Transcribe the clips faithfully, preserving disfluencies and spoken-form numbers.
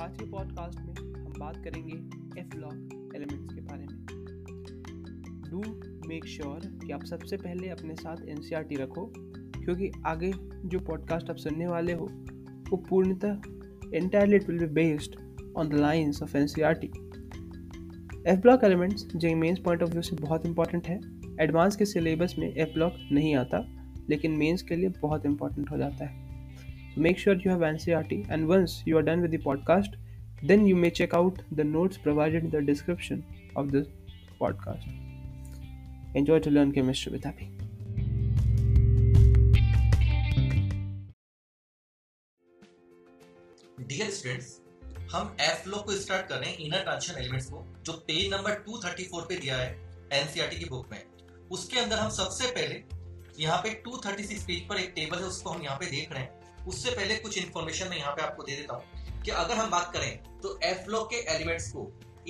आज के पॉडकास्ट में हम बात करेंगे एफ ब्लॉक एलिमेंट्स के बारे में। डू मेक श्योर कि आप सबसे पहले अपने साथ एनसीईआरटी रखो, क्योंकि आगे जो पॉडकास्ट आप सुनने वाले हो वो पूर्णतः entirely it will be based on the lines of NCERT. F block elements JEE mains point of view से बहुत इंपॉर्टेंट है। एडवांस के सिलेबस में एफ ब्लॉक नहीं आता, लेकिन मेंस के लिए बहुत इंपॉर्टेंट हो जाता है। So make sure you have N C E R T, and once you are done with the podcast, then you may check out the notes provided in the description of this podcast. Enjoy to learn chemistry with Abhi. Dear students, हम F block को start कर रहे हैं inner transition elements को, जो page number two thirty-four पे दिया है N C E R T की book में। उसके अंदर हम सबसे पहले यहाँ पे two thirty-six पेज पर एक टेबल है, उसको हम यहाँ पे देख रहे हैं। उससे पहले कुछ इन्फॉर्मेशन मैं यहाँ पे आपको दे देता हूँ कि अगर हम बात करें तो एफ ब्लॉक के एलिमेंट्स को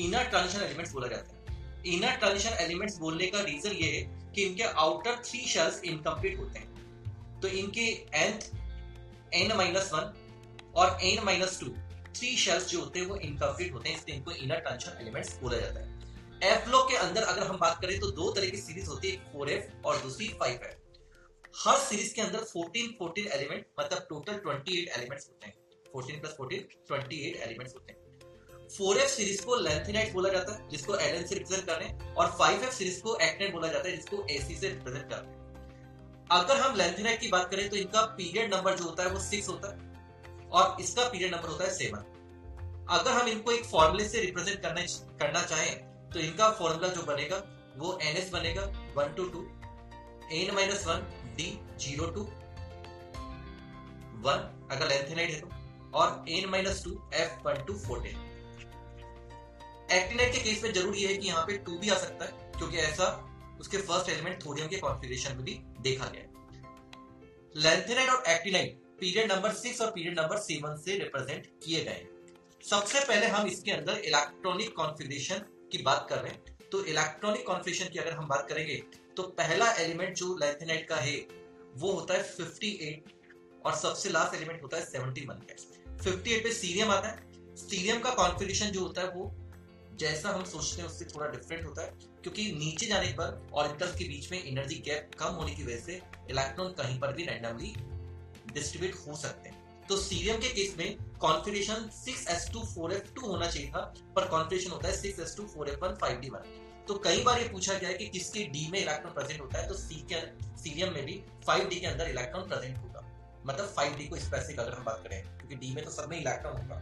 इनर ट्रांजिशन एलिमेंट्स बोला जाता है। इनर ट्रांजिशन एलिमेंट्स बोलने का रीजन ये है कि इनके आउटर थ्री शेल्स इनकम्प्लीट होते हैं, तो इनके nth n minus one और n minus two three shells जो होते हैं वो इनकम्प्लीट होते हैं, इसलिए इनको इनर ट्रांजिशन एलिमेंट्स बोला जाता है। एफ ब्लॉक के अंदर अगर हम बात करें तो दो तरह की सीरीज होती है, फोर एफ और दूसरी फाइव एफ। हर सीरीज के अंदर fourteen fourteen एलिमेंट, मतलब टोटल twenty-eight एलिमेंट्स होते हैं। fourteen plus fourteen, twenty-eight elements होते हैं। फोर एफ सीरीज को लैंथेनाइड बोला जाता है, जिसको Ln से रिप्रेजेंट कर रहे हैं, और फाइव एफ सीरीज को एक्टिनाइड बोला जाता है, जिसको Ac से रिप्रेजेंट कर रहे हैं। अगर हम लैंथेनाइड की बात करें तो इनका पीरियड नंबर जो होता है वो सिक्स होता है और इसका पीरियड नंबर होता है सेवन। अगर हम इनको एक फॉर्मूले से रिप्रेजेंट करने करना चाहें तो इनका फॉर्मूला जो बनेगा वो Ns बनेगा one to two n minus one d zero to one अगर लैंथेनाइड है तो, और n minus two f one to fourteen। Actinide के केस में जरूरी है कि यहाँ पे टू भी आ सकता है, क्योंकि ऐसा उसके फर्स्ट एलिमेंट थोरियम के कॉन्फ़िगरेशन में भी देखा गया है। लैंथेनाइड और एक्टिनाइड पीरियड नंबर सिक्स और पीरियड नंबर सेवन से रिप्रेजेंट किए गए हैं। सबसे पहले हम इसके अंदर इलेक्ट्रॉनिक कॉन्फ़िगरेशन की बात कर रहे हैं, तो इलेक्ट्रॉनिक कॉन्फ़िगरेशन की अगर हम बात करेंगे तो पहला एलिमेंट जो लैंथेनाइड का है वो होता है fifty-eight और सबसे लास्ट एलिमेंट होता है seventy-one का। fifty-eight पे सीरियम आता है। सीरियम का कॉन्फ़िगरेशन जो होता है वो जैसा हम सोचते हैं उससे थोड़ा डिफरेंट होता है, क्योंकि नीचे जाने पर ऑर्बिटल्स के बीच में एनर्जी गैप कम होने की वजह से इलेक्ट्रॉन कहीं पर भी रैंडमली डिस्ट्रीब्यूट हो सकते हैं। तो सीरियम के केस में configuration six s two four f two होना चाहिए था, पर कॉन्फ़िगरेशन होता है six s two four f one five d one। तो कई बार ये पूछा गया है कि किसके डी में इलेक्ट्रॉन प्रेजेंट होता है, तो सी के सीरियम में भी फाइव डी के अंदर इलेक्ट्रॉन प्रेजेंट होगा, मतलब फाइव डी को स्पेसिफिक अगर हम बात करें, क्योंकि डी में तो सब में इलेक्ट्रॉन होगा।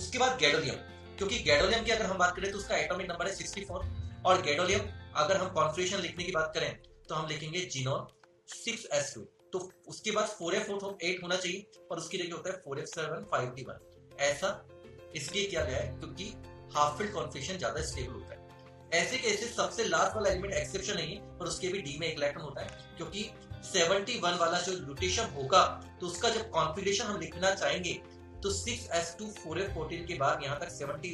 उसके बाद गैडोलियम, क्योंकि गैडोलियम की अगर हम बात करें तो उसका एटॉमिक नंबर है sixty-four, और गैडोलियम अगर हम कॉन्फ़िगरेशन लिखने की बात करें तो हम लिखेंगे जीनॉन six s two, तो उसके बाद four f eight होना चाहिए पर उसकी जगह होता है four f seven five d one। ऐसा इसलिए किया गया है क्योंकि हाफ फील्ड कॉन्फ़िगरेशन ज्यादा स्टेबल होता है। ऐसे केसेस सबसे लास्ट वाला एलिमेंट एक्सेप्शन नहीं है, पर उसके भी डी में एक इलेक्ट्रॉन होता है, क्योंकि इकहत्तर वाला जो लुटेशियम होगा तो उसका जब कॉन्फ़िगरेशन हम लिखना चाहेंगे तो six s two four f fourteen के बाद यहाँ तक seventy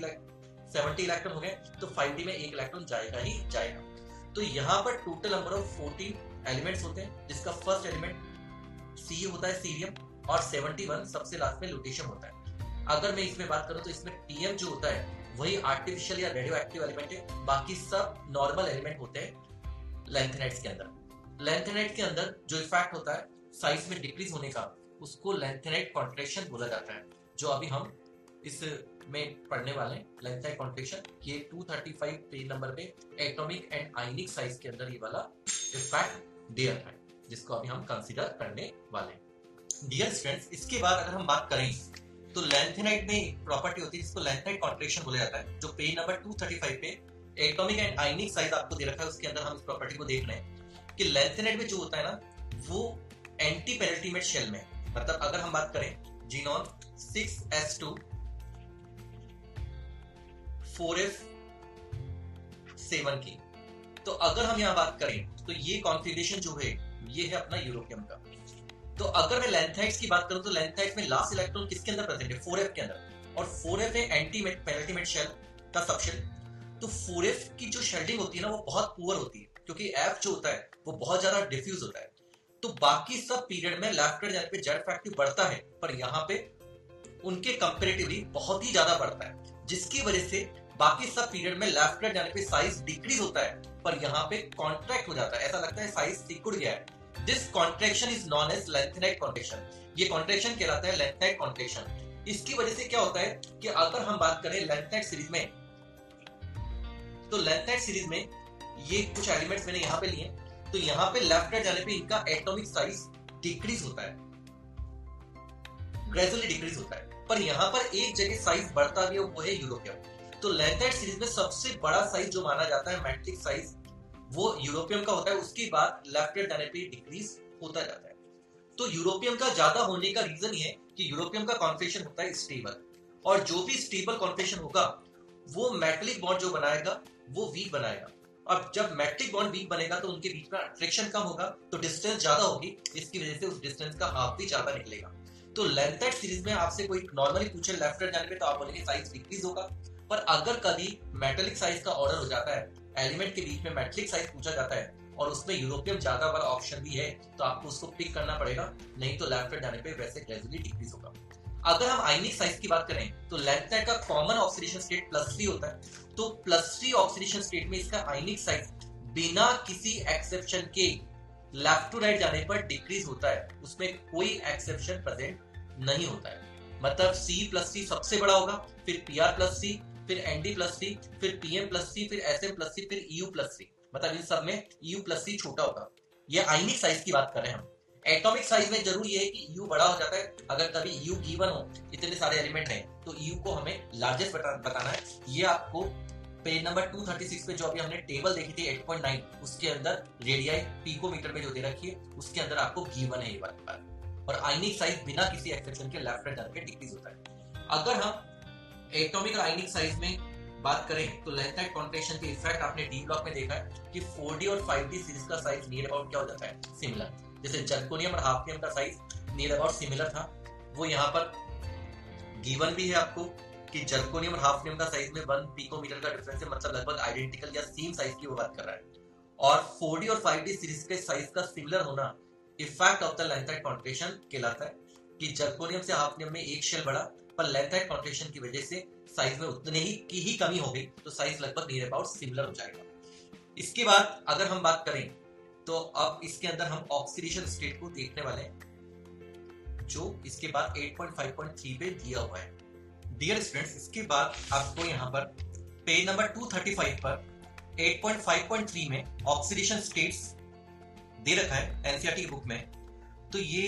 इलेक्ट्रॉन हो गए, तो फाइव डी में एक इलेक्ट्रॉन जाएगा ही जाएगा। तो यहाँ पर टोटल नंबर ऑफ चौदह एलिमेंट्स होते हैं, जिसका फर्स्ट एलिमेंट सी होता है सीरियम, और इकहत्तर सबसे लास्ट में लुटेशियम होता है। अगर मैं इसमें बात करूँ तो इसमें टीएम जो होता है वही आर्टिफिशियल या रेडियोएक्टिव एलिमेंट है, बाकी सब नॉर्मल एलिमेंट होते हैं लैंथेनाइड्स के अंदर। लैंथेनाइड के अंदर जो इफेक्ट होता है साइज में डिक्रीज होने का, उसको लैंथेनाइड कॉन्ट्रैक्शन बोला जाता है, जो अभी हम इस में पढ़ने वाले हैं। लैंथेनाइड कॉन्ट्रैक्शन ये दो सौ पैंतीस पेज नंबर पे एटॉमिक एंड आयनिक साइज के अंदर ये वाला इफेक्ट दिया है, जिसको अभी हम कंसीडर करने वाले हैं। डियर स्टूडेंट्स, इसके बाद अगर हम बात करें तो लैंथेनाइड में एक प्रॉपर्टी होती है जिसको लैंथेनाइड कॉन्ट्रैक्शन बोला जाता है, जो पेज नंबर दो सौ पैंतीस पे एटॉमिक एंड आयनिक साइज आपको दे रखा है, उसके अंदर हम इस प्रॉपर्टी को देख रहे हैं कि लैंथेनाइड में जो होता है ना वो एंटी पेनेल्टीमेट शेल में, मतलब अगर हम बात करें xenon six s two four f seven की, तो अगर हम यहाँ बात करें तो ये कॉन्फ़िगरेशन जो है ये है अपना यूरोपियम का। तो अगर मैं लैंथेनाइड्स की बात करूं तो लैंथेनाइड्स में लास्ट इलेक्ट्रॉन किसके अंदर प्रेजेंट है, फोर एफ के अंदर, और फोर एफ है एंटी पेनेल्टीमेट शेल का सबशेल। तो फोर एफ की जो शेल्डिंग होती है ना वो बहुत पुअर होती है, क्योंकि F जो होता है वो बहुत ज्यादा डिफ्यूज होता है। तो बाकी सब पीरियड में लेफ्टवर्ड जाने पे जेड फैक्टिव बढ़ता है, पर यहाँ पे उनके कंपेरेटिवली बहुत ही ज्यादा बढ़ता है, जिसकी वजह से बाकी सब पीरियड में लेफ्ट राइट जाने पे साइज डिक्रीज होता है, पर यहाँ पे कॉन्ट्रैक्ट हो जाता है, ऐसा लगता है साइज सिकुड़ गया है। This contraction is known as lanthanide contraction. ये कॉन्ट्रैक्शन कहलाता है लैंथेनाइड कॉन्ट्रैक्शन। इसकी वजह से क्या होता है कि अगर हम बात करें लैंथेनाइड सीरीज में, तो लैंथेनाइड सीरीज में ये कुछ एलिमेंट्स मैंने यहाँ पे लिए, तो यहाँ पे लेफ्ट राइट जाने पे इनका एटॉमिक साइज डिक्रीज होता है, ग्रेजुअली डिक्रीज होता है, पर यहाँ पर एक जगह साइज बढ़ता भी है, वो है यूरोपियम। तो लैंथेनाइड सीरीज में सबसे बड़ा साइज जो माना जाता है मैट्रिक साइज, वो यूरोपियम का होता है। उसके बाद लेफ्ट राइट जाने पे डिक्रीज होता जाता है। तो यूरोपियम का ज्यादा होने का रीजन ये है कि यूरोपियम का कॉन्फेक्शन होता है स्टेबल, और जो भी स्टेबल कॉन्फेक्शन होगा वो मेटलिक बॉन्ड जो बनाएगा वो वीक बनाएगा। अब जब मेटलिक बॉन्ड वीक बनेगा तो उनके बीच में अट्रैक्शन कम होगा, तो डिस्टेंस ज्यादा होगी, इसकी वजह से उस डिस्टेंस का हाफ भी ज्यादा निकलेगा। तो लैंथेनाइड सीरीज में आपसे कोई नॉर्मली पूछे लेफ्ट राइट जाने पे, तो आप बोलेंगे साइज डिक्रीज होगा। पर अगर कभी मेटलिक साइज का ऑर्डर हो जाता है, एलिमेंट के बीच में मेटलिक साइज पूछा जाता है और उसमें यूरोपियम ज्यादा वाला ऑप्शन भी है, तो आपको उसको पिक करना पड़ेगा, नहीं तो लेफ्ट राइट जाने पे वैसे ग्रेजुअली डिक्रीज होगा। अगर हम आयनिक साइज की बात करें तो लैंथेनाइड का common oxidation state plus three होता है। तो प्लस थ्री ऑक्सीडेशन स्टेट में इसका आयनिक साइज बिना किसी एक्सेप्शन के लेफ्ट टू राइट जाने पर डिक्रीज होता है, उसमें कोई एक्सेप्शन प्रेजेंट नहीं होता है। मतलब सी प्लस सी सबसे बड़ा होगा, फिर पी आर प्लस सी, फिर एनडी प्लस सी, फिर पीएम प्लस सी, फिर एसएम प्लस सी, फिर ईयू प्लस सी। मतलब इन सब में ईयू प्लस सी छोटा होगा। ये आयनिक साइज की बात कर रहे हैं हम। एटॉमिक साइज में जरूर ये है कि ईयू बड़ा हो जाता है। अगर कभी ईयू गिवन हो, इतने सारे एलिमेंट हैं, तो ईयू को हमें लार्जेस्ट बताना है। ये आपको पेज नंबर दो सौ छत्तीस पे जो अभी हमने टेबल देखी थी आठ पॉइंट नौ, उसके अंदर रेडियाई पिकोमीटर में जो दे रखी है उसके अंदर आपको गिवन है ये बात। और आयनिक साइज बिना किसी एक्सेप्शन के लेफ्ट राइट जाने पे डिक्रीज होता है। अगर हम एटॉमिक आयनिक साइज में बात करें तो लैंथेनाइड कॉन्ट्रैक्शन के इफेक्ट आपने डी ब्लॉक में देखा है कि फोर डी और फाइव डी सीरीज का साइज नियर अबाउट क्या हो जाता है, सिमिलर। जैसे जर्कोनियम और हाफनियम का साइज नियर अबाउट सिमिलर था, वो यहाँ पर गिवन भी है आपको कि जर्कोनियम और हाफनियम का साइज में वन पिकोमीटर का डिफरेंस है, मतलब लगभग आइडेंटिकल या सेम साइज की वो बात कर रहा है। और फोर डी और फाइव डी सीरीज के साइज का सिमिलर होना effect of the lanthanide contraction कहलाता है कि जर्कोनियम से हाफनियम में एक शेल बड़ा, पर लैंथेनाइड कॉन्ट्रैक्शन की वजह से साइज में उतने ही की ही कमी हो गई, तो साइज लगभग नियर अबाउट सिमिलर हो जाएगा। इसके बाद अगर हम बात करें तो अब इसके अंदर हम ऑक्सीडेशन स्टेट को देखने वाले हैं, जो इसके बाद आठ पॉइंट पाँच पॉइंट तीन पे दिया हुआ है। डियर स्टूडेंट्स, इसके बाद आपको यहाँ पर पेज नंबर दो सौ पैंतीस पर आठ पॉइंट पाँच पॉइंट तीन में ऑक्सीडेशन स्टेट्स दे रखा है एनसीईआरटी बुक में। तो ये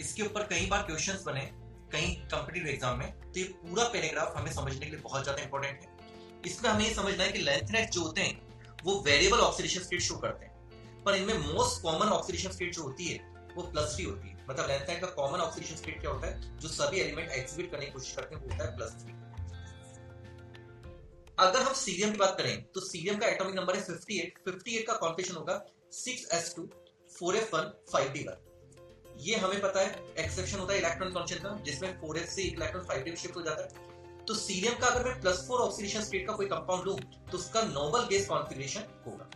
इसके ऊपर कई बार क्वेश्चंस बने कहीं कॉम्पिटिटिव एग्जाम में, तो ये पूरा पैराग्राफ हमें समझने के लिए बहुत ज्यादा इंपॉर्टेंट है। इसमें हमें ये समझना है कि लैंथेनाइड जो होते हैं वो वेरिएबल ऑक्सीडेशन स्टेट शो करते हैं, पर इनमें मोस्ट कॉमन ऑक्सीडेशन स्टेट जो होती है वो प्लस थ्री होती है। मतलब लैंथेनाइड का कॉमन ऑक्सीडेशन स्टेट क्या होता है, जो सभी एलिमेंट एग्जिबिट करने की कोशिश करते हैं, वो होता है प्लस थ्री। अगर हम सीरियम की बात करें तो सीरियम का एटॉमिक नंबर है अट्ठावन, अट्ठावन का कॉन्फिगरेशन होगा six S two, four F one, five D one. ये हमें पता है एक्सेप्शन होता है इलेक्ट्रॉन कॉन्सेंट का, जिसमें फोर एफ से इलेक्ट्रॉन फाइव डी में शिफ्ट हो जाता है। तो सीरियम का अगर मैं प्लस फोर ऑक्सीडेशन स्टेट का कोई कंपाउंड लूं तो उसका नोबल गैस कॉन्फिगरेशन होगा,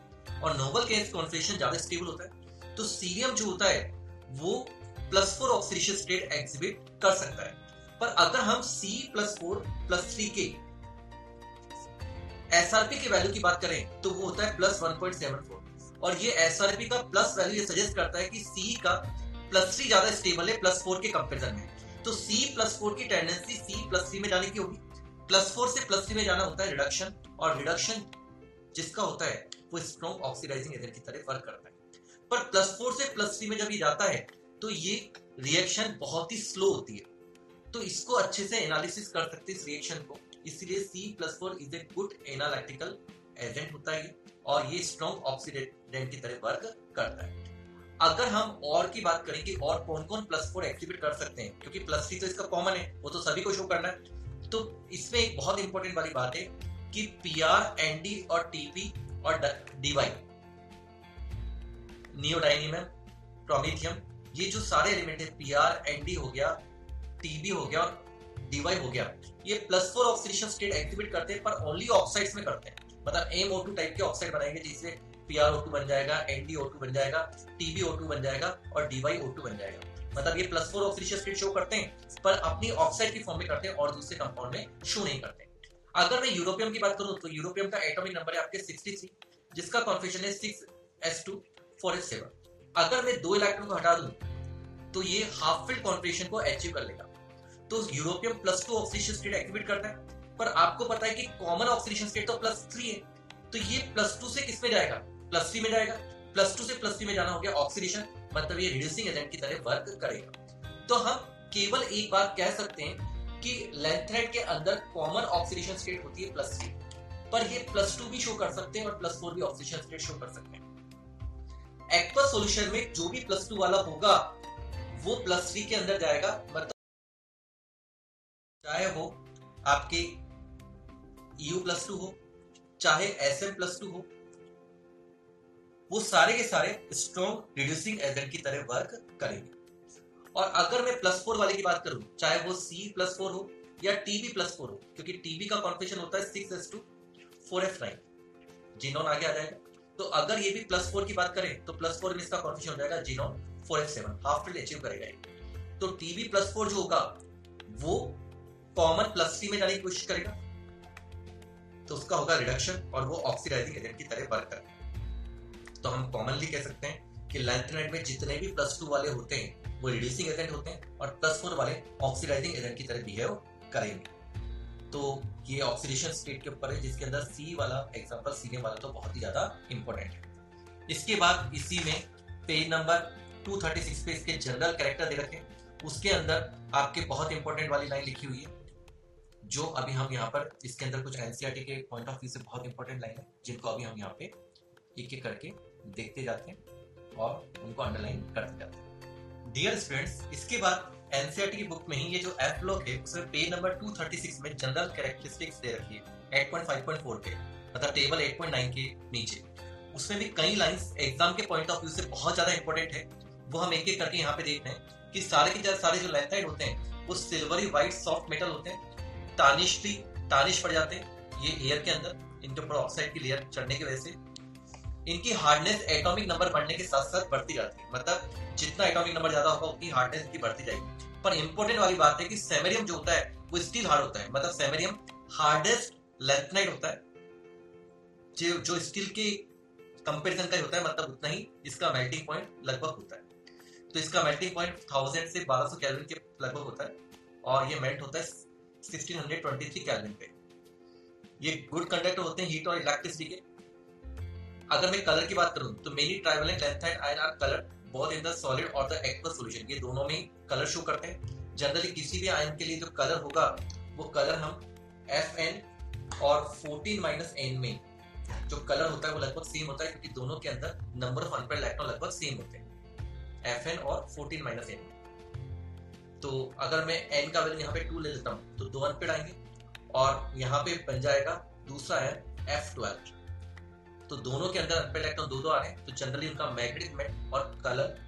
और नोबल गैस कॉन्फिगरेशन ज्यादा स्टेबल होता है। तो सीरियम जो होता है वो plus four oxidation state exhibit कर सकता है। पर अगर हम C plus four plus three के एसआरपी के वैल्यू की बात करें तो वो होता है plus one point seven four, और ये एसआरपी का प्लस वैल्यू ये सजेस्ट करता है कि सी का प्लस थ्री ज्यादा स्टेबल है प्लस फोर के कंपेरिजन में। तो C प्लस फोर की टेंडेंसी C प्लस थ्री में जाने की होगी। प्लस फोर से प्लस थ्री में जाना होता है रिडक्शन, और रिडक्शन जिसका होता है वो स्ट्रॉन्ग ऑक्सीडाइजिंग एजेंट की तरह वर्क करता है। पर प्लस फोर से प्लस थ्री में जब ये जाता है तो ये रिएक्शन बहुत ही स्लो होती है। तो इसको अच्छे से एनालिसिस कर सकते हैं इस रिएक्शन को, इसलिए C plus four is a good analytical agent होता है, और ये स्ट्रॉन्ग ऑक्सीडेंट की तरह वर्क करता है। अगर हम और की बात करें कि और कौन कौन प्लस फोर एक्टिवेट कर सकते हैं, क्योंकि प्लस थ्री तो इसका कॉमन है, वो तो सभी को शो करना है। तो इसमें एक बहुत इंपॉर्टेंट वाली बात है कि पी आर, एन डी और टीपी और डीवाई, नियोडाइनियम, प्रोमेथियम, ये जो सारे एलिमेंट है, पी आर, एन डी हो गया, टीबी हो गया और डीवाई हो गया, ये plus four oxidation state activate करते हैं, पर ओनली ऑक्साइड्स में करते हैं। मतलब एम ओ टू टाइप के ऑक्साइड बनाएंगे, जिससे पी आर ओ टू बन जाएगा, एन डी ओ टू बन जाएगा, टी बी ओ टू बन जाएगा और डी वाई ओ टू बन जाएगा। मतलब ये plus four oxidation state show करते हैं पर अपनी ऑक्साइड की फॉर्म में करते हैं और दूसरे कंपाउंड में शो नहीं करते। अगर मैं यूरोपियम की बात करूं तो यूरोपियम का एटॉमिक नंबर है आपके सिक्सटी थ्री, जिसका कॉन्फिगरेशन है six S two four S seven. अगर मैं दो इलेक्ट्रॉन को हटा दूं तो ये हाफ फील्ड कॉन्फिगरेशन को अचीव कर लेगा। तो europium plus two oxidation state activate करता है, पर आपको पता है कि कॉमन ऑक्सीडेशन स्टेट तो प्लस थ्री है, तो ये प्लस टू से किसमें जाएगा, प्लस थ्री में जाएगा। प्लस टू से प्लस थ्री में जाना हो गया ऑक्सीडेशन, मतलब ये रिड्यूसिंग एजेंट की तरह वर्क करेगा। तो हम केवल एक बात कह सकते हैं कि लैंथेनाइड के अंदर कॉमन ऑक्सीडेशन स्टेट होती है प्लस थ्री, पर ये प्लस टू भी शो कर सकते हैं और प्लस फोर भी ऑक्सीडेशन स्टेट शो कर सकते हैं। एक्वा सॉल्यूशन में जो भी प्लस टू वाला होगा वो प्लस थ्री के अंदर जाएगा, मतलब चाहे वो आपके यू प्लस टू हो, चाहे एस एम प्लस टू हो, वो सारे के सारे स्ट्रॉन्ग रिड्यूसिंग एजेंट की तरह वर्क करेंगे। और अगर मैं प्लस फोर वाले की बात करूं, चाहे वो सी प्लस फोर हो या टीबी प्लस फोर हो, क्योंकि टीबी का कॉन्फिगरेशन होता है six S two four F nine, xenon आगे आ जाएगा। तो अगर ये भी प्लस फोर की बात करें तो प्लस फोर में इसका कॉन्फिगरेशन हो जाएगा xenon four F seven, half filled achieve करेगा। तो टीबी प्लस फोर जो होगा वो कॉमन प्लस थ्री में जाने की कोशिश करेगा, तो उसका होगा रिडक्शन और वो ऑक्सीडाइजिंग एजेंट की तरह वर्क करेगा। तो हम कॉमनली कह सकते हैं कि लैंथेनाइड में जितने भी प्लस टू वाले होते हैं वो रिड्यूसिंग एजेंट होते हैं और प्लस फोर वाले ऑक्सीडाइजिंग एजेंट की तरह बिहेव करेंगे। तो ये ऑक्सीडेशन स्टेट के ऊपर है, जिसके अंदर सी वाला एग्जांपल सीने वाला तो बहुत ही ज्यादा इंपॉर्टेंट है। इसके बाद इसी में page number two thirty six पे इसके जनरल कैरेक्टर दे रखे, उसके अंदर आपके बहुत इंपॉर्टेंट वाली लाइन लिखी हुई है जो अभी हम यहाँ पर इसके अंदर कुछ एनसीईआरटी के पॉइंट ऑफ व्यू से बहुत इंपॉर्टेंट लाइन है जिनको अभी हम यहाँ पे एक एक करके देखते जाते हैं और उनको अंडरलाइन करते जाते हैं। डियर स्टूडेंट्स, इसके बाद एनसीईआरटी की बुक में ही ये जो एफ ब्लॉक है उसमें page number two thirty six में जनरल कैरेक्टरिस्टिक्स दे रखी है eight point five point four के, मतलब टेबल एट पॉइंट नाइन के नीचे। उसमें भी कई लाइंस एग्जाम के पॉइंट ऑफ व्यू से बहुत ज्यादा इंपॉर्टेंट है, वो हम एक एक करके यहाँ पे देख रहे हैं कि सारे के ज्यादा सारे जो लैंथाइड होते हैं वो सिल्वरी व्हाइट सॉफ्ट मेटल होते हैं, टार्निशली टार्निश पड़ जाते हैं ये एयर के अंदर, इनके ऊपर ऑक्साइड की लेयर चढ़ने की वजह से। इनकी हार्डनेस एटॉमिक नंबर बढ़ने के साथ साथ बढ़ती जाती है, मतलब जितना एटॉमिक नंबर ज्यादा होगा उतनी हार्डनेस इनकी बढ़ती जाएगी। पर इंपॉर्टेंट वाली बात है कि सैमरियम जो होता है वो स्टील हार्ड होता है, मतलब सैमरियम हार्डेस्ट लैंथेनाइड होता है जो जो स्टील के कंपैरिजन का होता है, मतलब उतना ही इसका मेल्टिंग पॉइंट लगभग होता है। तो इसका मेल्टिंग पॉइंट थाउजेंड से बारह सौ कैल्विन के लगभग होता है और ये मेल्ट होता है sixteen hundred twenty three kelvin पे। ये गुड कंडक्टर होते हैं हीट और इलेक्ट्रिसिटी के। अगर मैं कलर की बात करूं तो many trivalent lanthanide ion are colour both in the solid और द एक्वा सॉल्यूशन, ये दोनों में कलर शो करते हैं। जनरली किसी भी आयन के लिए जो कलर होगा वो कलर हम Fn और फोर्टीन माइनस एन में जो कलर होता है वो लगभग सेम होता है, क्योंकि दोनों के अंदर नंबर ऑफ अनपेयर्ड इलेक्ट्रॉन लगभग सेम होते हैं Fn और फोर्टीन माइनस एन। तो अगर मैं n का वैल्यू यहाँ पे टू ले लेता हूँ तो दो अनपेयर्ड आएंगे और यहाँ पे बन जाएगा दूसरा आयन एफ ट्वेल्व। तो दोनों के अंदर अनपेयर्ड इलेक्ट्रॉन दो दो आ रहे हैं, तो जनरली उनका मैग्नेटिक मोमेंट और कलर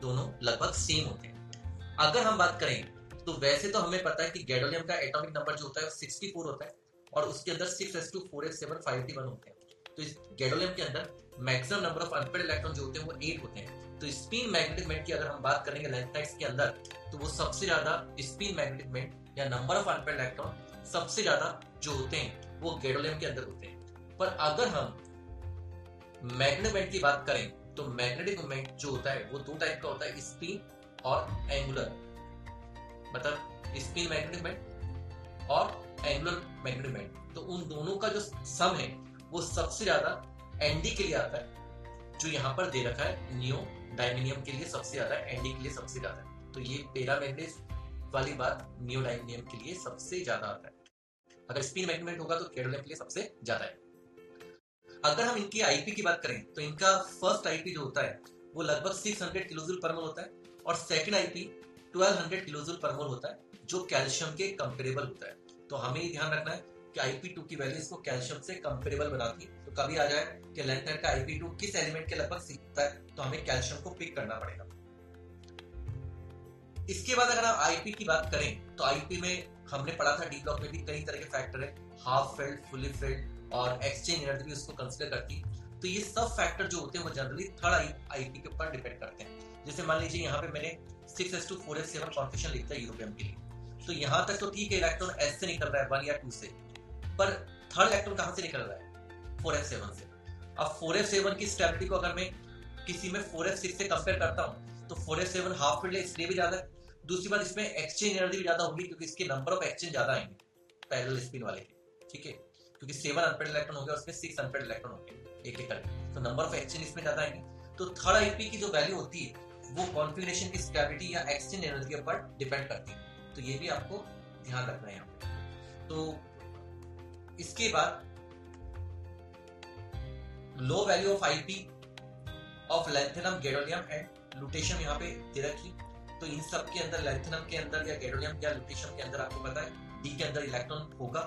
दोनों लगभग सेम होते हैं। अगर हम बात करें तो वैसे तो हमें पता है कि गैडोलियम का एटॉमिक नंबर जो होता है वो सिक्सटी फोर होता है और उसके अंदर six S two four F seven five T one होते हैं। तो इस गैडोलियम के अंदर maximum number of unpaired electron जो होते हैं वो एट होते हैं। तो स्पिन मैग्नेटिक मोमेंट की अगर हम बात करेंगे लैंथेनाइड्स के अंदर तो वो सबसे ज्यादा स्पिन मैग्नेटिक मोमेंट या नंबर ऑफ अनपेयर्ड इलेक्ट्रॉन सबसे ज्यादा जो होते हैं वो गैडोलियम के अंदर होते हैं। पर अगर हम मैग्नेटिक मोमेंट की बात करें तो मैग्नेटिक मोमेंट जो होता है वो दो टाइप का होता है, स्पिन और एंगुलर, मतलब स्पिन मैग्नेटिक मोमेंट और एंगुलर मैग्नेटिक मोमेंट। तो उन दोनों का जो सम है वो सबसे ज्यादा एनडी के लिए आता है, जो यहाँ पर दे रखा है नियोडाइमिनियम के लिए सबसे ज्यादा, एनडी के लिए सबसे ज्यादा है। तो ये पैरामैग्नेटिस वाली बात नियोडाइमिनियम के लिए सबसे ज्यादा आता है। अगर स्पिन मैग्नेटिक मोमेंट होगा तो गैडोलियम के लिए सबसे ज्यादा है। अगर हम इनकी आईपी की बात करें तो इनका फर्स्ट आईपी जो होता है वो लगभग six hundred kilojoule per mole होता है और second IP twelve hundred kilojoule per mole होता है, जो कैल्शियम के कंपेरेबल होता है। तो हमें ध्यान रखना है कि आईपी टू की वैल्यू इसको कैल्शियम से कंपेरेबल बनाती है। तो कभी आ जाए कि लैंथेनाइड का आईपी टू किस एलिमेंट के लगभग सीखता है तो हमें कैल्शियम को पिक करना पड़ेगा। इसके बाद अगर हम आईपी की बात करें तो आईपी में हमने पढ़ा था डी ब्लॉक में भी कई तरह के फैक्टर है, हाफ फील्ड, फुली फील्ड और एक्सचेंज एनर्जी भी उसको कंसीडर करती है। तो ये सब फैक्टर जो होते हैं वो जनरली थर्ड आईपी के ऊपर डिपेंड करते हैं। जैसे मान लीजिए यहाँ पे मैंने six S two four S seven configuration लिखता है यूरोपियम के लिए, तो यहाँ तक तो ठीक है, इलेक्ट्रॉन एस से निकल रहा है वन या टू से, पर थर्ड इलेक्ट्रॉन कहाँ से निकल रहा है? फोर एस सेवन से। अब फोर एस सेवन की स्टेबिलिटी को अगर मैं किसी में फोर एस सिक्स से कंपेयर करता हूँ तो four S seven half filled इसलिए भी ज्यादा है, दूसरी बात इसमें एक्सचेंज एनर्जी भी ज्यादा होगी क्योंकि इसके नंबर ऑफ एक्सचेंज ज्यादा आएंगे पैरेलल स्पिन वाले, ठीक है, क्योंकि सेवन अनपेड इलेक्ट्रॉन हो गया उसमें सिक्स अनपेड इलेक्ट्रॉन हो गए एक निकल, तो नंबर ऑफ एक्सचेंज इसमें ज्यादा आएंगे। तो थर्ड आईपी की जो वैल्यू होती है वो कॉन्फिगरेशन की स्टेबिलिटी या एक्सचेंज एनर्जी के ऊपर डिपेंड करती है, तो ये भी आपको ध्यान रखना है यहाँ पे। तो इसके बाद low value of IP of lanthanum, gadolinium and lutetium यहाँ पे दे रखी, तो इन सब के अंदर लैंथेनम के अंदर या गैडोलियम या लुटेशियम के अंदर आपको पता है डी के अंदर इलेक्ट्रॉन होगा,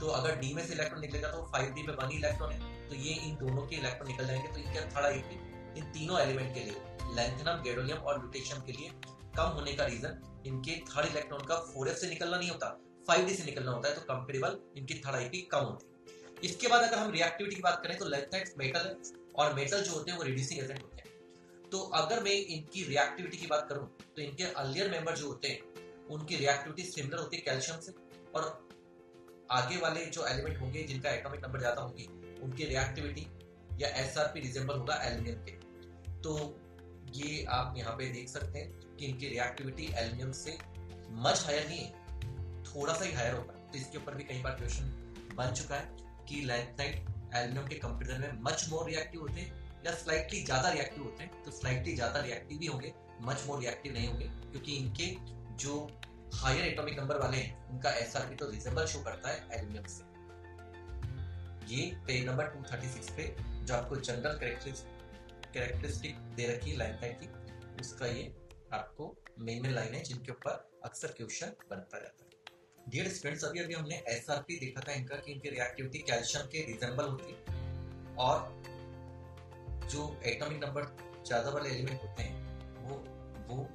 तो अगर डी में से इलेक्ट्रॉन निकलेगा तो फाइव डी में वन इलेक्ट्रॉन है, तो ये इन दोनों के इलेक्ट्रॉन निकल जाएंगे, तो इनका थर्ड आईपी इन तीनों एलिमेंट के लिए लैंथेनम, गैडोलियम और लुटेशियम के लिए कम होने का रीजन इनके थर्ड इलेक्ट्रॉन का फोर एफ से निकलना नहीं होता, फाइव डी से निकलना होता है, तो कंपेरेबल इनकी थर्ड आईपी कम होती है। इसके बाद अगर हम रिएक्टिविटी की बात करें तो लैंथेनाइड मेटल है और मेटल जो होते हैं वो रिड्यूसिंग एजेंट होते हैं, तो अगर मैं इनकी रिएक्टिविटी की बात करूं तो इनके अर्लियर मेंबर जो होते हैं उनकी रिएक्टिविटी सिमिलर होती है कैल्शियम से, और आगे वाले जो एलिमेंट होंगे जिनका एटॉमिक नंबर ज्यादा होगी उनकी रिएक्टिविटी या एसआरपी रिजेंबल होगा एल्यूमिनियम के, तो ये आप यहाँ पे देख सकते हैं कि इनकी रिएक्टिविटी एल्यूमिनियम से मच हायर नहीं है, थोड़ा सा ही हायर होगा, तो इसके ऊपर भी कई बार क्वेश्चन बन चुका है कि लैंथेनाइड एल्यूमिनियम के कंपैरिजन में मच मोर रिएक्टिव होते हैं या स्लाइटली ज्यादा रिएक्टिव होते हैं, तो स्लाइटली ज्यादा रिएक्टिव ही होंगे, मच मोर रिएक्टिव नहीं होंगे, क्योंकि इनके जो हायर एटॉमिक नंबर वाले हैं उनका एसआरपी तो रिजेबल शो करता है एल्यूमिनियम से। ये page number two thirty six पे जो आपको जनरल कैरेक्टरिस्टिक दे रखी है लैंथेनाइड की, उसका ये आपको मेन मेन लाइन है जिनके ऊपर अक्सर क्वेश्चन बनता रहता है। डियर स्टूडेंट्स, अभी अभी हमने एसआरपी देखा था इनका कि इनकी रिएक्टिविटी कैल्शियम के रिजेंबल होती है, और जो एटॉमिक नंबर ज्यादा वाले एलिमेंट होते हैं वो वो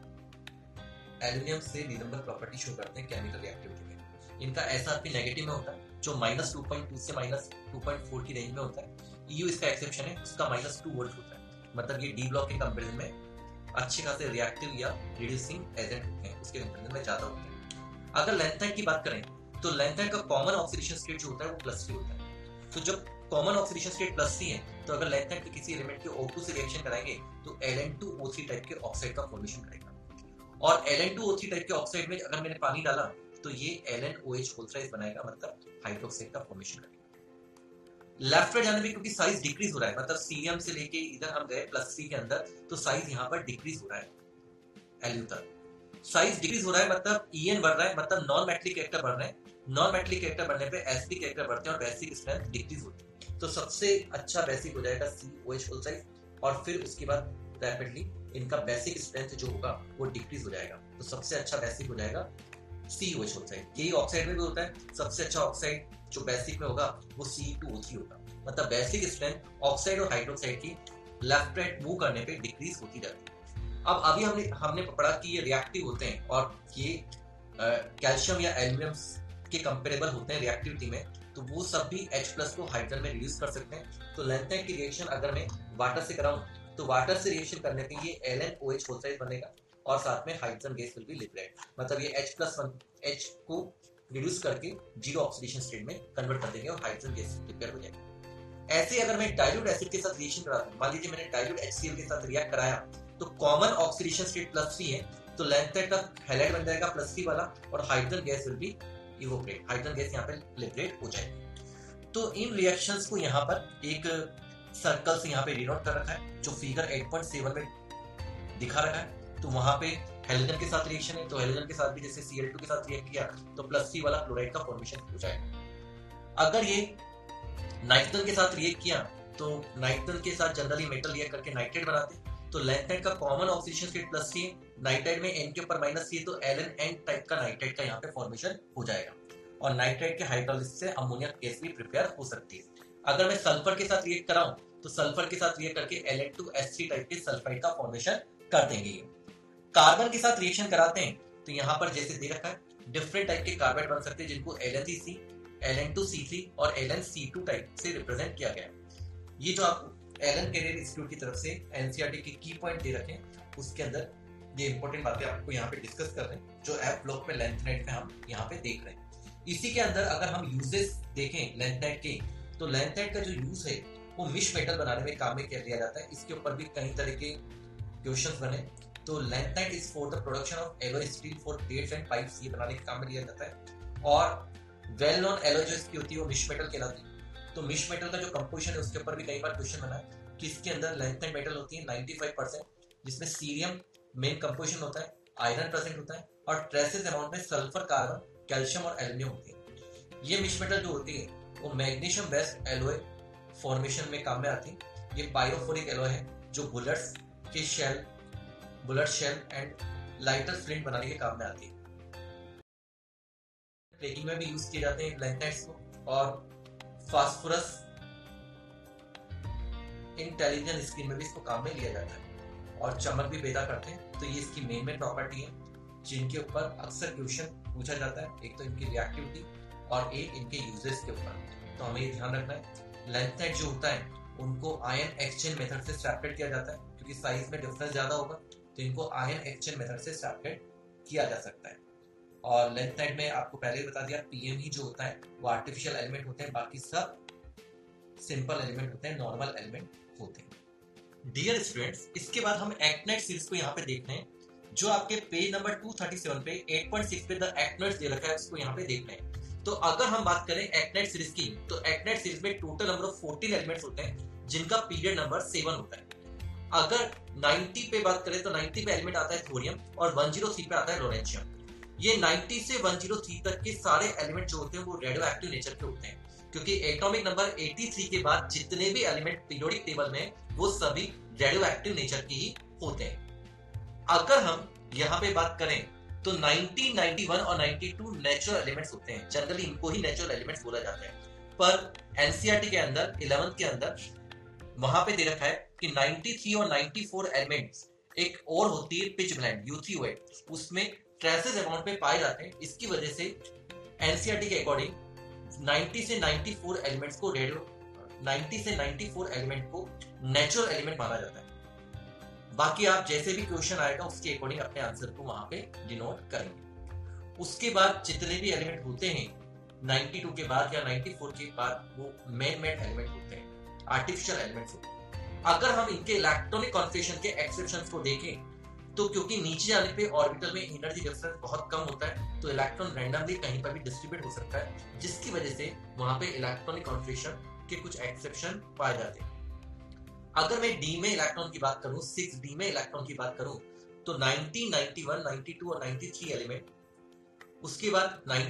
एल्यूमिनियम से रिजेंबल प्रॉपर्टी शो करते हैं केमिकल रिएक्टिविटी में। इनका एसआरपी नेगेटिव में होता है जो माइनस टू पॉइंट टू से माइनस टू पॉइंट फोर की रेंज में होता है, ईयू इसका एक्सेप्शन है, उसका माइनस टू वोल्ट होता है, मतलब ये डी ब्लॉक के कंपेरिजन में अच्छे खासे रिएक्टिव या रिड्यूसिंग एजेंट होते हैं, उसके कंपेरिजन में ज्यादा होते हैं। अगर लैंथेनाइड की बात करें तो लैंथेनाइड का कॉमन ऑक्सीडेशन स्टेट जो होता है वो प्लस थ्री होता है, तो जब common oxidation state plus three है तो अगर लैंथेनाइड के किसी एलिमेंट के O टू से रिएक्शन कराएंगे तो L N two O three type के ऑक्साइड का फॉर्मेशन करेगा, और L N two O three type के ऑक्साइड में अगर मैंने पानी डाला तो ये एल एन ओ एच बनाएगा, मतलब हाइड्रोक्साइड का फॉर्मेशन करेगा। लेफ्ट में जाने में क्योंकि साइज डिक्रीज हो रहा है, मतलब सीरियम से लेके इधर हम गए प्लस थ्री के अंदर तो साइज यहाँ पर डिक्रीज हो रहा है, एल्यू तक साइज डिक्रीज हो रहा है, मतलब En बढ़ रहा है, मतलब नॉन मेटलिक कैरेक्टर बढ़ रहे हैं, नॉन मेटलिक कैरेक्टर बढ़ने पे एसपी कैरेक्टर बढ़ते हैं और बेसिक स्ट्रेंथ डिक्रीज होती है, तो सबसे अच्छा बेसिक हो जाएगा COH फुल साइज, और फिर उसके बाद रैपिडली इनका बेसिक स्ट्रेंथ जो होगा वो डिक्रीज हो जाएगा, तो सबसे अच्छा बेसिक हो जाएगा COH फुल साइज। यही ऑक्साइड में भी होता है, सबसे अच्छा ऑक्साइड जो बेसिक में होगा वो सी टू ओ थ्री होगा, मतलब बेसिक स्ट्रेंथ ऑक्साइड और हाइड्रोक्साइड की लेफ्ट राइट मूव करने पे डिक्रीज होती जाती है। अब अभी हमने हमने पकड़ा कि ये रिएक्टिव होते हैं और ये कैल्शियम या एल्यूमिनियम के कंपेरेबल होते हैं रिएक्टिविटी में, तो वो सब भी H प्लस को हाइड्रोजन में रिड्यूस कर सकते हैं। तो लैंथेनाइड की रिएक्शन अगर मैं वाटर से कराऊं तो वाटर से रिएक्शन करने पे ये L N O H whole side बनेगा और साथ में hydrogen gas will be liberate, मतलब ये H प्लस वन H को रिड्यूस करके जीरो ऑक्सीडेशन स्टेट में कन्वर्ट कर देंगे और हाइड्रोजन गैस प्रिपेयर हो जाएगी। ऐसे अगर मैं डाइल्यूट एसिड के साथ रिएक्शन करा दूं, मान लीजिए मैंने डाइल्यूट HCl के साथ रिएक्ट कराया तो common oxidation state plus three है, तो लैंथेनाइड का हैलाइड बन जाएगा प्लस थ्री वाला और hydrogen gas will be evaporate, hydrogen gas यहाँ पे लिबरेट हो जाएगी। तो इन रिएक्शंस को यहाँ पर एक सर्कल से यहाँ पे डिनोट कर रखा है जो फिगर एट पॉइंट सेवन में दिखा रखा है, तो वहां पे हेलोजन के साथ रिएक्शन है, तो हेलोजन के साथ भी जैसे सी एल टू के साथ रिएक्ट किया तो प्लस थ्री वाला क्लोराइड का फॉर्मेशन हो जाएगा। अगर ये नाइट्रोजन के साथ रिएक्ट किया तो नाइट्रोजन के साथ जनरली मेटल रिएक्ट करके नाइट्रेट बनाते हैं, तो लैंथेनाइड का common oxidation state plus three, nitride में एन के ऊपर माइनस थ्री, तो एल एन एन टाइप का नाइट्राइड का यहाँ पे फॉर्मेशन हो जाएगा और नाइट्राइड के हाइड्रोलिसिस से अमोनिया गैस भी प्रिपेयर हो सकती है। अगर मैं सल्फर के साथ रिएक्ट कराऊं तो सल्फर के साथ रिएक्ट करके L N two S three type के सल्फाइड का फॉर्मेशन कर देंगे। कार्बन के साथ रिएक्शन कराते हैं तो यहाँ पर जैसे दे रखा है डिफरेंट टाइप के कार्बेट बन सकते हैं जिनको L N three C, L N two C three और L N C two type से रिप्रेजेंट किया गया है। ये जो आप एलन कैरियर इंस्टीट्यूट की तरफ से एनसीईआरटी के की पॉइंट दे रखे हैं, उसके अंदर ये इंपॉर्टेंट बातें आपको यहाँ पे डिस्कस कर रहे हैं जो एफ ब्लॉक में लैंथेनाइड में हम यहाँ पे देख रहे हैं। इसी के अंदर अगर हम यूजेस देखें लैंथेनाइड के, तो लैंथेनाइड का जो यूज है वो मिश मेटल बनाने में काम में कर लिया जाता है। इसके ऊपर भी कई तरह के क्वेश्चन बने। तो lanthanide is for the production of ever steel for plates and pipes, ये बनाने के काम में लिया जाता है। और वेल नोन एलॉय जो इसकी होती है वो मिश मेटल कहलाती है। तो मिश मेटल का जो कंपोजिशन है उसके ऊपर भी कई बार क्वेश्चन बना है कि इसके अंदर लैंथेनाइड मेटल होती है पचानवे परसेंट, जिसमें सीरियम मेन कंपोजिशन होता है, आयरन प्रेजेंट होता है और ट्रेसेस अमाउंट में सल्फर, कार्बन, कैल्शियम और एल्यूमिनियम होती है। ये मिश मेटल जो होती है वो मैग्नीशियम बेस्ड एलॉय फॉर्मेशन में काम में आती है। ये पायरोफोरिक एलॉय है जो बुलेट्स के shell, bullet shell and lighter flint बनाने के काम में आती है। ट्रेकिंग में भी यूज किए जाते हैं लैंथेनाइड्स को। और फास्फोरस इंटेलिजेंट स्क्रीन में भी इसको काम में लिया जाता है और चमक भी पैदा करते हैं। तो ये इसकी मेन मेन प्रॉपर्टी है जिनके ऊपर अक्सर क्वेश्चन पूछा जाता है, एक तो इनकी रिएक्टिविटी और एक इनके यूजेस के ऊपर। तो हमें ये ध्यान रखना है लैंथेनाइड जो होता है उनको आयन एक्सचेंज मेथड से सेपरेट किया जाता है, क्योंकि साइज में डिफरेंस ज्यादा होगा तो इनको आयन एक्सचेंज मेथड से सेपरेट किया जा सकता है। और लैंथेनाइड में आपको पहले ही बता दिया पीएम ही जो होता है वो आर्टिफिशियल एलिमेंट होते हैं, बाकी सब सिंपल एलिमेंट होते हैं, नॉर्मल एलिमेंट होते हैं। डियर स्टूडेंट्स, इसके बाद हम एक्टिनाइड सीरीज को यहाँ पे देखते हैं जो आपके पेज नंबर दो सौ सैंतीस पे आठ पॉइंट सिक्स पे द एक्टिनाइड्स दे रखा है, उसको यहाँ पे देखते हैं। तो अगर हम बात करें एक्टिनाइड सीरीज की, तो एक्टिनाइड सीरीज में टोटल नंबर ऑफ चौदह एलिमेंट्स होते हैं जिनका पीरियड नंबर सेवन होता है। अगर नब्बे पे बात करें तो नब्बे पे एलिमेंट आता है थोरियम और एक सौ तीन पे आता है लोरेंशियम। ये नब्बे से एक सौ तीन तक के सारे एलिमेंट जो होते हैं वो रेडियोएक्टिव नेचर के होते हैं, क्योंकि एटॉमिक नंबर तिरासी के बाद जितने भी एलिमेंट पीरियोडिक टेबल में वो सभी रेडियोएक्टिव नेचर के ही होते हैं। अगर हम यहाँ पे बात करें तो नब्बे, इक्यानवे और बानवे नेचुरल एलिमेंट्स होते हैं। जनरली इनको ही नेचुरल एलिमेंट्स बोला जाता है, पर एनसीईआरटी के अंदर ग्यारहवीं के अंदर वहां पे दे रखा है कि तिरानवे और चौरानवे एलिमेंट्स एक और होती है pitchblende U three O eight, उसमें ट्रेसेस अमाउंट में पाए जाते हैं। इसकी वजह से एनसीईआरटी के अकॉर्डिंग नब्बे से चौरानवे एलिमेंट्स को रेडियो नब्बे से चौरानवे एलिमेंट को नेचुरल एलिमेंट माना जाता है। बाकी आप जैसे भी क्वेश्चन आएगा उसके अकॉर्डिंग अपने आंसर को वहां पे डिनोट करेंगे। उसके बाद जितने भी एलिमेंट होते हैं बानवे के बाद या चौरानवे के बाद वो मेन मेन एलिमेंट होते हैं, आर्टिफिशियल एलिमेंट्स होते हैं। अगर हम इनके इलेक्ट्रॉनिक कॉन्फिगरेशन के एक्सेप्शंस को देखें तो क्योंकि नीचे जाने पे ऑर्बिटल में एनर्जी डिफरेंस बहुत कम होता है, तो इलेक्ट्रॉन रैंडमली कहीं पर भी डिस्ट्रीब्यूट हो सकता है, जिसकी वजह से वहां पे इलेक्ट्रॉनिक कॉन्फिगरेशन के कुछ एक्सेप्शन पाए जाते हैं। अगर मैं डी में इलेक्ट्रॉन की बात करूं, सिक्स डी में इलेक्ट्रॉन की बात करूं, तो नब्बे, इक्यानवे, बानवे और तिरानवे एलिमेंट, उसके बाद छियानवे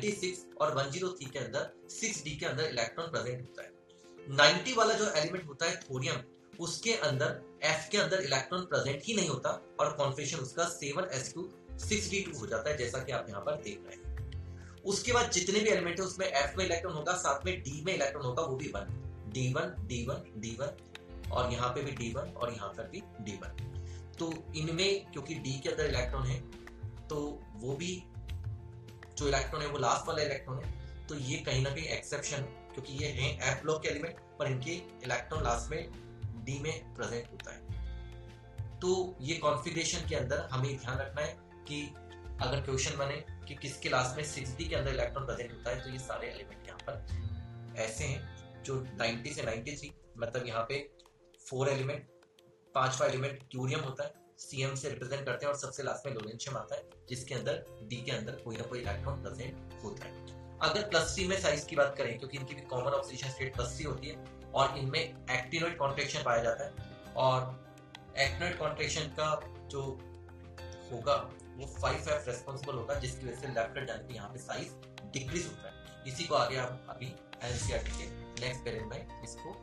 और एक सौ तीन के अंदर सिक्स डी के अंदर इलेक्ट्रॉन प्रेजेंट होता है। नब्बे वाला जो एलिमेंट होता है थोरियम, उसके अंदर F के अंदर इलेक्ट्रॉन प्रेजेंट ही नहीं होता और कॉन्फिगरेशन उसका seven s two six d two हो जाता है, जैसा कि आप यहाँ पर देख रहे हैं। उसके बाद जितने भी एलिमेंट है उसमें F में इलेक्ट्रॉन होगा, साथ में D में इलेक्ट्रॉन होगा, वो भी one d one d one d one और यहाँ पे भी डी वन और यहाँ पर भी डी वन। तो इनमें क्योंकि D के अंदर इलेक्ट्रॉन है तो वो भी जो इलेक्ट्रॉन है वो लास्ट वाला इलेक्ट्रॉन है, तो ये कहीं ना कहीं एक्सेप्शन, क्योंकि ये है F ब्लॉक के एलिमेंट पर इनके इलेक्ट्रॉन लास्ट में डी में प्रेजेंट होता है। तो ये कॉन्फ़िगरेशन के अंदर हमें ध्यान रखना है कि अगर क्वेश्चन बने कि किसके लास्ट में सिक्स डी के अंदर इलेक्ट्रॉन प्रेजेंट होता है, तो ये सारे एलिमेंट यहाँ पर ऐसे हैं जो नब्बे से तिरानवे, मतलब यहाँ पे फोर एलिमेंट, पांचवा एलिमेंट ट्यूरियम होता है, सीएम से रिप्रेजेंट करते हैं और सबसे लास्ट में लोरेंशियम आता है, जिसके अंदर डी के अंदर कोई ना कोई इलेक्ट्रॉन प्रेजेंट होता है। अगर प्लस थ्री में साइज की बात करें, क्योंकि इनकी भी common oxidation state plus three होती है और इनमें एक्टिनोइड कॉन्ट्रैक्शन पाया जाता है, और एक्टिनोइड कॉन्ट्रैक्शन का जो होगा वो फाइव एफ रेस्पॉन्सिबल होगा, जिसकी वजह से लेफ्ट जाने पे यहाँ पे साइज डिक्रीज होता है। इसी को आगे आप अभी एनसीईआरटी के नेक्स्ट पेरेंट में इसको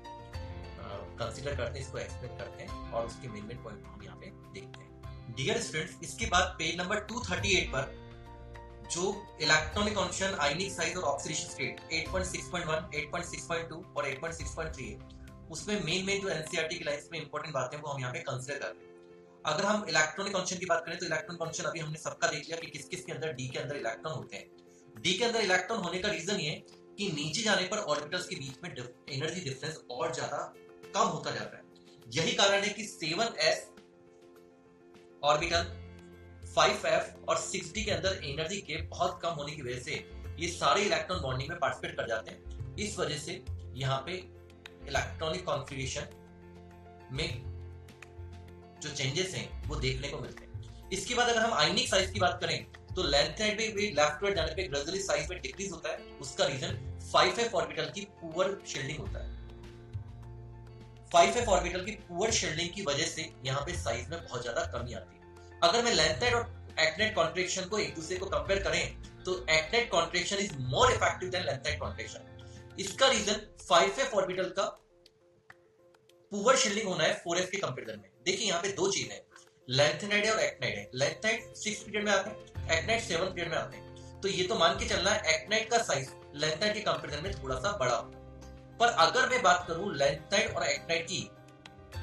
कंसीडर करते हैं, इसको एक्सप्लेन करते हैं और उसके मेन मेन पॉइंट हम यहाँ पे देखते हैं। डियर स्टूडेंट्स, इसके बाद पेज नंबर दो सौ अड़तीस पर जो इलेक्ट्रॉनिक कॉन्फिगरेशन, आयनिक साइज और ऑक्सीडेशन स्टेट आठ पॉइंट सिक्स पॉइंट वन, आठ पॉइंट सिक्स पॉइंट टू और आठ पॉइंट सिक्स पॉइंट थ्री है, उसमें मेन मेन जो एनसीईआरटी की लाइंस में इंपॉर्टेंट बातें हैं वो हम यहाँ पे कंसीडर करते हैं। अगर हम इलेक्ट्रॉनिक कॉन्फिगरेशन की बात करें तो इलेक्ट्रॉनिक कॉन्फिगरेशन अभी हमने सबका देख लिया कि किस किस के अंदर डी के अंदर इलेक्ट्रॉन होते हैं। डी के अंदर इलेक्ट्रॉन होने का रीजन ये कि नीचे जाने पर ऑर्बिटल्स के बीच में एनर्जी डिफरेंस और ज्यादा कम होता जाता है, यही कारण है कि seven s orbital five f और सिक्स डी के अंदर एनर्जी के बहुत कम होने की वजह से ये सारे इलेक्ट्रॉन बॉन्डिंग में पार्टिसिपेट कर जाते हैं। इस वजह से यहाँ पे इलेक्ट्रॉनिक कॉन्फ़िगरेशन में जो चेंजेस हैं वो देखने को मिलते हैं। इसके बाद अगर हम आयनिक साइज की बात करें तो लैंथेनाइड में भी लेफ्ट राइट जाने पे ग्रेजुअली साइज में डिक्रीज होता है। उसका रीजन फाइव एफ ऑर्बिटल की पुअर शील्डिंग होता है। फाइव एफ ऑर्बिटल की पुअर शील्डिंग की वजह से यहाँ पे साइज में बहुत ज्यादा कमी आती है। अगर मैं लैंथेनाइड और एक्टिनाइड कॉन्ट्रैक्शन को एक दूसरे को कंपेयर करें तो actinide contraction is more effective than lanthanide contraction. इसका रीजन फाइव एफ ऑर्बिटल का पुअर शील्डिंग होना है फोर एफ के कंपैरिजन में। देखिए यहाँ पे दो चीज है, लैंथेनाइड और एक्टिनाइड है। लैंथेनाइड सिक्स पीरियड में आते हैं, एक्टिनाइड सेवन पीरियड में आते हैं, तो ये तो मान के चलना है एक्टिनाइड का साइज लैंथेनाइड के कंपैरिजन में थोड़ा सा बड़ा होगा। पर अगर मैं बात करूं लैंथेनाइड और एक्टिनाइड की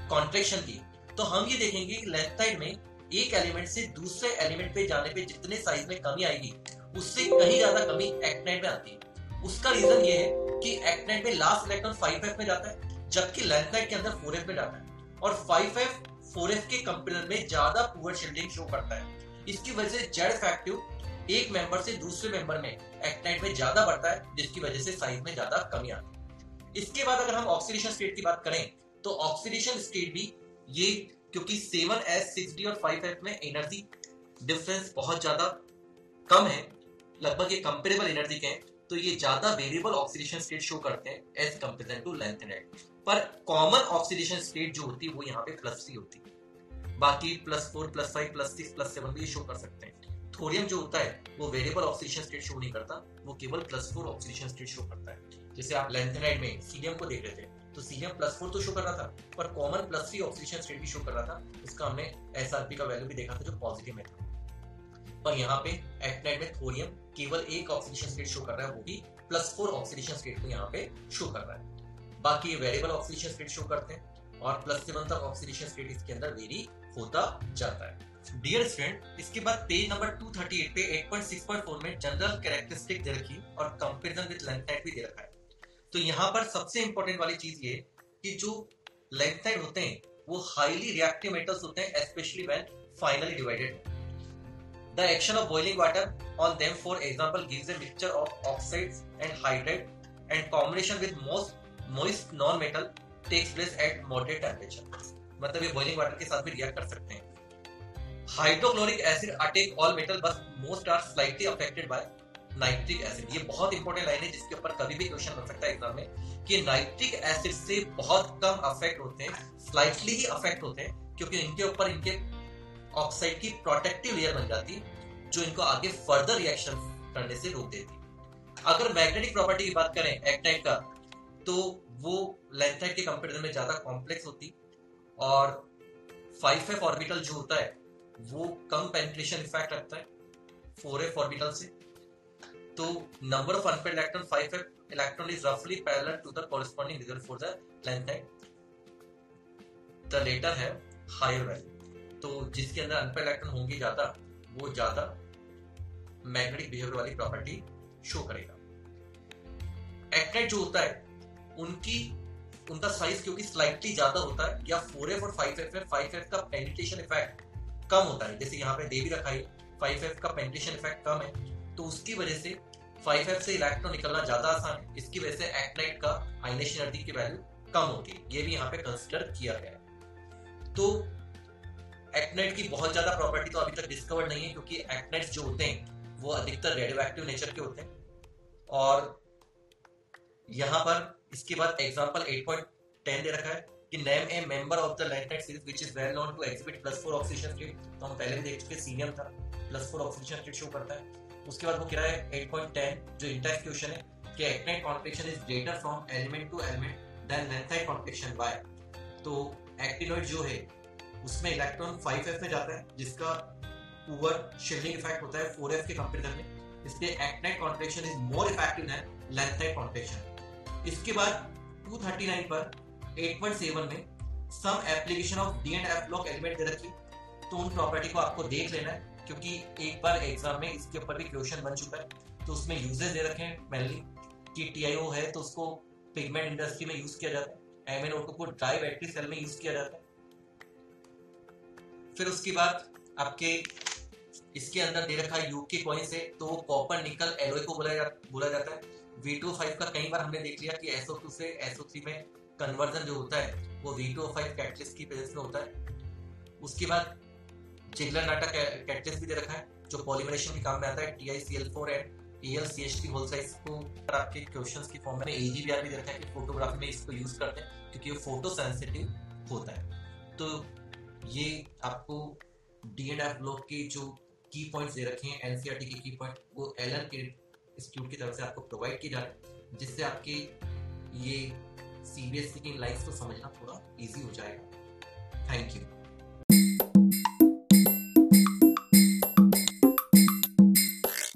कॉन्ट्रैक्शन की तो हम ये देखेंगे कि लैंथेनाइड में एक एलिमेंट से दूसरे एलिमेंट पे जाने पे जितने साइज में कमी आएगी उससे कहीं ज्यादा कमी एक्टिनाइड में आती है। उसका रीजन ये है कि एक्टिनाइड में लास्ट इलेक्ट्रॉन फाइव एफ में जाता है जबकि लैंथेनाइड के अंदर फोर एफ में जाता है और फाइव एफ फोर एफ के कंपैरिजन में ज्यादा पुअर शील्डिंग शो करता है। इसकी वजह से जेड इफेक्टिव एक मेंबर से दूसरे मेंबर में एक्टिनाइड में ज्यादा बढ़ता है जिसकी वजह से साइज में ज्यादा कमी आती है। इसके बाद अगर हम ऑक्सीडेशन स्टेट की बात करें तो ऑक्सीडेशन स्टेट भी ये क्योंकि सेवन एस, सिक्स डी और फाइव एफ में एनर्जी डिफरेंस बहुत ज्यादा कम है, लगभग ये कंपेरेबल एनर्जी के हैं, तो ये ज्यादा वेरिएबल ऑक्सीडेशन स्टेट शो करते हैं एज कंपेयर टू लैंथेनाइड। पर कॉमन ऑक्सीडेशन स्टेट जो होती है वो यहाँ पे प्लस थ्री होती है, बाकी plus four, plus five, plus six, plus seven भी शो कर सकते हैं। थोरियम जो होता है वो वेरिएबल ऑक्सीडेशन स्टेट शो नहीं करता, वो केवल plus four oxidation state show करता है। जैसे आप लैंथेनाइड में सीरियम को देख रहे थे तो सीरियम प्लस फोर तो शो कर रहा था पर common plus three oxidation state भी शो कर रहा था, उसका हमने एसआरपी का वैल्यू भी देखा था जो पॉजिटिव में था। पर यहाँ पे एक्टिनाइड में थोरियम केवल एक ऑक्सीडेशन स्टेट शो कर रहा है, वो भी प्लस फोर ऑक्सीडेशन स्टेट को यहाँ पे शो कर रहा है। बाकी ये वेरिएबल ऑक्सीडेशन स्टेट शो करते हैं और प्लस सेवन तक ऑक्सीडेशन स्टेट इसके अंदर वेरी होता जाता है। डियर स्टूडेंट, इसके बाद page number two thirty eight पे eight point six point four में जनरल कैरेक्टरिस्टिक दे रखी और कंपेरिजन विद लैंथेनाइड भी दे रखा है। तो यहाँ पर सबसे इंपॉर्टेंट वाली चीज ये कि जो लैंथेनाइड होते हैं वो हाईली रिएक्टिव मेटल्स होते हैं specially when finally divided. The action of boiling water on them for example gives a mixture of oxides and hydride and combination with most moist non metal takes place at moderate temperature. मतलब ये boiling water के साथ भी react कर सकते हैं। Hydrochloric acid attack all metal but most are slightly affected by nitric acid. ये बहुत इंपॉर्टेंट लाइन है जिसके ऊपर कभी भी क्वेश्चन बन सकता है एग्जाम में कि नाइट्रिक एसिड से बहुत कम अफेक्ट होते हैं, स्लाइटली ही अफेक्ट होते हैं क्योंकि इनके ऊपर इनके ऑक्साइड की प्रोटेक्टिव लेयर बन जाती है जो इनको आगे फर्दर रिएक्शन करने से रोक देती है। अगर मैग्नेटिक प्रॉपर्टी की बात करें एक्टिनाइड का तो वो लैंथेनाइड के कंपैरिजन में ज्यादा कॉम्प्लेक्स होती और फाइव एफ ऑर्बिटल जो होता है वो कम पेनिट्रेशन इफेक्ट रखता है फोर एफ ऑर्बिटल से। तो number of unpaired electron five F electron is रफली parallel to the corresponding result for the lanthanide. The latter है हायर वैल्यू, तो जिसके अंदर अनपेड इलेक्ट्रॉन होंगे ज्यादा वो ज्यादा मैग्नेटिक बिहेवियर वाली प्रॉपर्टी शो करेगा। एक्टिनाइड जो होता है उनकी उनका साइज क्योंकि स्लाइटली ज्यादा होता है या फोर एफ और फाइव एफ में फाइव एफ का पेनिट्रेशन इफेक्ट कम होता है, जैसे यहाँ पे दे भी रखा है फाइव एफ का पेनिट्रेशन इफेक्ट कम है तो उसकी वजह से फाइव एफ से इलेक्ट्रॉन निकलना ज्यादा आसान है। इसकी वजह से एक्टिनाइड का आयनेशन एनर्जी की वैल्यू कम होती है, ये भी यहाँ पे कंसीडर किया गया है। तो एक्टिनाइड की बहुत ज्यादा प्रॉपर्टी तो अभी तक डिस्कवर्ड नहीं है क्योंकि एक्टिनाइड्स जो होते हैं वो अधिकतर रेडियोएक्टिव नेचर के होते हैं। और यहाँ पर इसके बाद एग्जाम्पल एट पॉइंट टेन दे रखा है कि name a member of the lanthanide series which is well known to exhibit plus four oxidation state. तो हम पहले भी देख चुके, सीरियम था plus four oxidation state show करता है। उसके बाद वो कह रहा है एट पॉइंट टेन जो इंटरेस्ट क्वेश्चन है कि actinide contraction is greater from element to element than lanthanide contraction by. तो एक्टिनॉइड जो है उसमें इलेक्ट्रॉन फाइव एफ में जाता है जिसका पुअर शील्डिंग इफेक्ट होता है फोर एफ के कंपैरिजन में, इसलिए actinide contraction is more effective than lanthanide contraction. इसके बाद टू थर्टी नाइन पर एट पॉइंट सेवन में some application of D and F block element दे रखी, तो उन प्रॉपर्टी को आपको देख लेना है क्योंकि एक बार एग्जाम में इसके ऊपर भी क्वेश्चन बन चुका है। तो उसमें यूजेस दे रखे हैं, पहले कि टीआईओ है तो उसको पिगमेंट इंडस्ट्री में यूज किया जाता है, एम एन ओ टू को ड्राई बैटरी सेल में यूज किया जाता है। फिर उसके बाद आपके इसके अंदर दे रखा है यूग के कॉइन से, तो वो कॉपर निकल एलोय को बोला जा, बोला जाता है। वी टू ओ फाइव का कई बार हमने देख लिया कि एस ओ टू से एस ओ थ्री में कन्वर्जन जो होता है वो V two O five catalyst की प्रेजेंस में होता है। उसके बाद जिगलर नाटा कैटलिस्ट भी दे रखा है जो पॉलीमरेशन के काम में आता है। T I C L four and A L C H three whole size को आपके क्वेश्चंस की फॉर्म में ए जी बी आर भी देता है कि फोटोग्राफी में इसको यूज करते हैं क्योंकि ये फोटो सेंसिटिव होता है। तो ये आपको डी एंड एफ ब्लॉक के जो की पॉइंट्स दे रखे हैं N C E R T के की पॉइंट वो एल एन के इंस्टीट्यूट की तरफ से आपको प्रोवाइड किए जा रहे हैं, जिससे आपके ये सी बी एस ई की लाइन्स को समझना थोड़ा ईजी हो जाएगा। Thank you.